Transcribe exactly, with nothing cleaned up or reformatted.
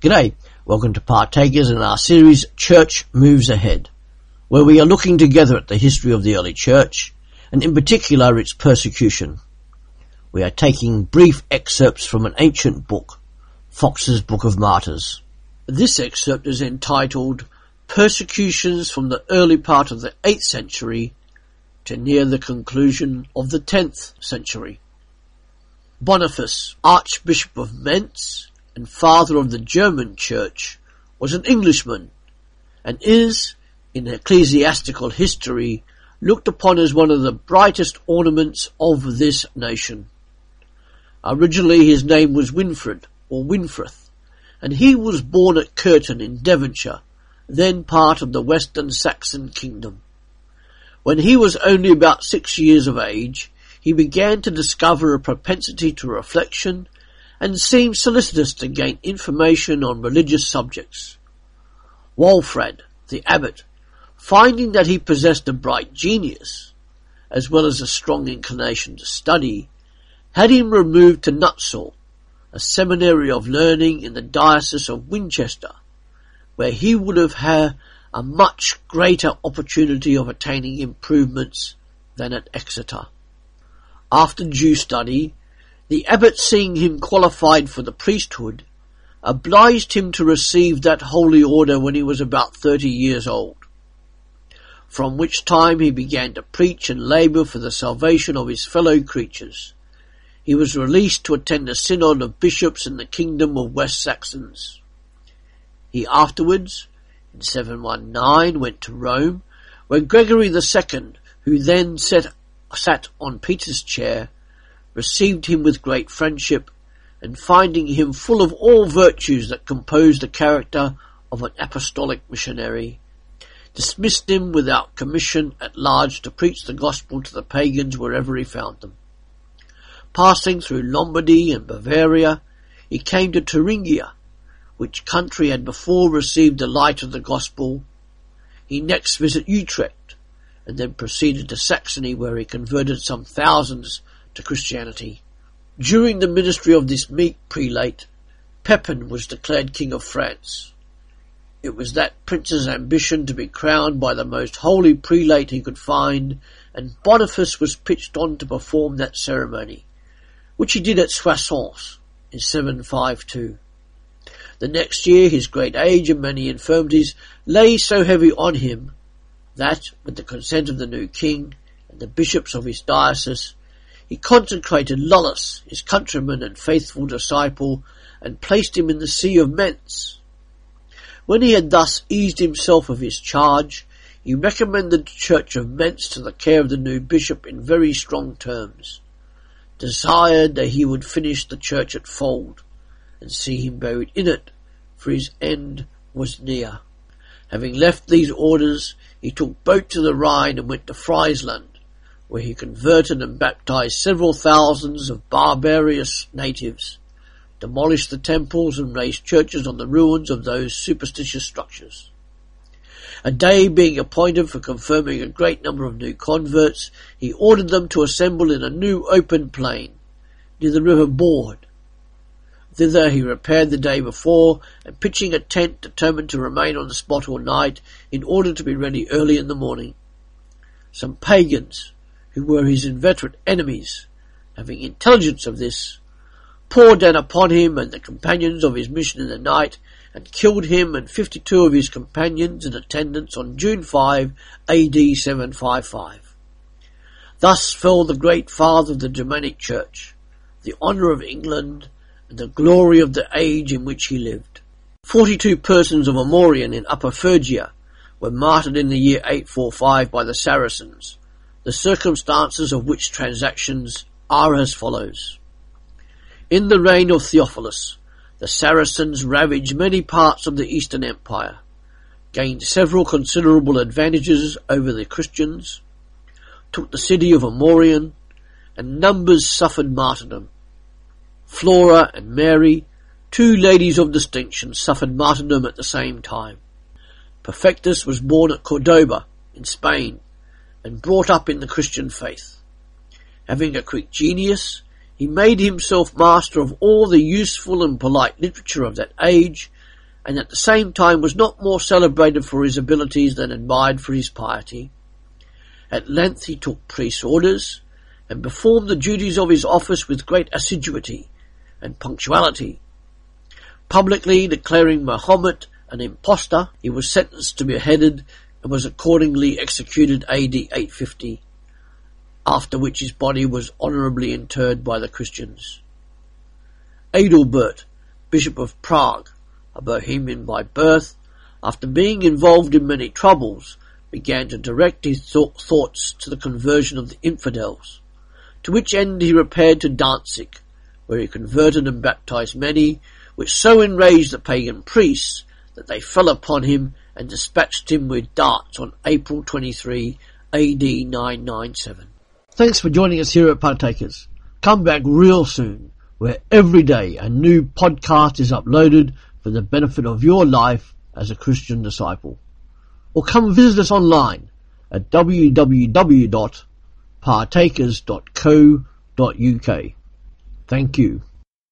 G'day, welcome to Partakers in our series Church Moves Ahead, where we are looking together at the history of the early church, and in particular its persecution. We are taking brief excerpts from an ancient book, Fox's Book of Martyrs. This excerpt is entitled Persecutions from the Early Part of the eighth Century to Near the Conclusion of the tenth Century. Boniface, Archbishop of Mentz, and father of the German Church, was an Englishman, and is, in ecclesiastical history, looked upon as one of the brightest ornaments of this nation. Originally his name was Winfred, or Winfrith, and he was born at Kirton in Devonshire, then part of the Western Saxon kingdom. When he was only about six years of age, he began to discover a propensity to reflection and seemed solicitous to gain information on religious subjects. Wolfrad, the abbot, finding that he possessed a bright genius, as well as a strong inclination to study, had him removed to Nutscelle, a seminary of learning in the diocese of Winchester, where he would have had a much greater opportunity of attaining improvements than at Exeter. After due study, the abbot, seeing him qualified for the priesthood, obliged him to receive that holy order when he was about thirty years old, from which time he began to preach and labour for the salvation of his fellow creatures. He was released to attend a synod of bishops in the kingdom of West Saxons. He afterwards, in seven nineteen, went to Rome, where Gregory the Second, who then set, sat on Peter's chair, received him with great friendship, and finding him full of all virtues that compose the character of an apostolic missionary, dismissed him without commission at large to preach the gospel to the pagans wherever he found them. Passing through Lombardy and Bavaria, he came to Thuringia, which country had before received the light of the gospel. He next visited Utrecht, and then proceeded to Saxony, where he converted some thousands to Christianity. During the ministry of this meek prelate, Pepin was declared King of France. It was that prince's ambition to be crowned by the most holy prelate he could find, and Boniface was pitched on to perform that ceremony, which he did at Soissons in seven fifty-two. The next year his great age and many infirmities lay so heavy on him that, with the consent of the new king and the bishops of his diocese, he consecrated Lullus, his countryman and faithful disciple, and placed him in the see of Mentz. When he had thus eased himself of his charge, he recommended the church of Mentz to the care of the new bishop in very strong terms, desired that he would finish the church at Fold, and see him buried in it, for his end was near. Having left these orders, he took boat to the Rhine and went to Friesland, where he converted and baptized several thousands of barbarous natives, demolished the temples and raised churches on the ruins of those superstitious structures. A day being appointed for confirming a great number of new converts, he ordered them to assemble in a new open plain, near the river Borde. Thither he repaired the day before, and pitching a tent, determined to remain on the spot all night, in order to be ready early in the morning. Some pagans, who were his inveterate enemies, having intelligence of this, poured down upon him and the companions of his mission in the night, and killed him and fifty-two of his companions in attendance on June fifth, A D seven fifty-five. Thus fell the great father of the Germanic Church, the honour of England, and the glory of the age in which he lived. Forty-two persons of Amorian in Upper Phrygia were martyred in the year eight forty-five by the Saracens, the circumstances of which transactions are as follows. In the reign of Theophilus, the Saracens ravaged many parts of the Eastern Empire, gained several considerable advantages over the Christians, took the city of Amorian, and numbers suffered martyrdom. Flora and Mary, two ladies of distinction, suffered martyrdom at the same time. Perfectus was born at Cordoba, in Spain, and brought up in the Christian faith. Having a quick genius, he made himself master of all the useful and polite literature of that age, and at the same time was not more celebrated for his abilities than admired for his piety. At length he took priest's orders, and performed the duties of his office with great assiduity and punctuality. Publicly declaring Mahomet an impostor, he was sentenced to be beheaded and was accordingly executed A D eight fifty, after which his body was honourably interred by the Christians. Adalbert, Bishop of Prague, a Bohemian by birth, after being involved in many troubles, began to direct his th- thoughts to the conversion of the infidels, to which end he repaired to Danzig, where he converted and baptized many, which so enraged the pagan priests that they fell upon him and dispatched him with darts on April twenty-third, A D nine ninety-seven. Thanks for joining us here at Partakers. Come back real soon, where every day a new podcast is uploaded for the benefit of your life as a Christian disciple. Or come visit us online at w w w dot partakers dot co dot u k. Thank you.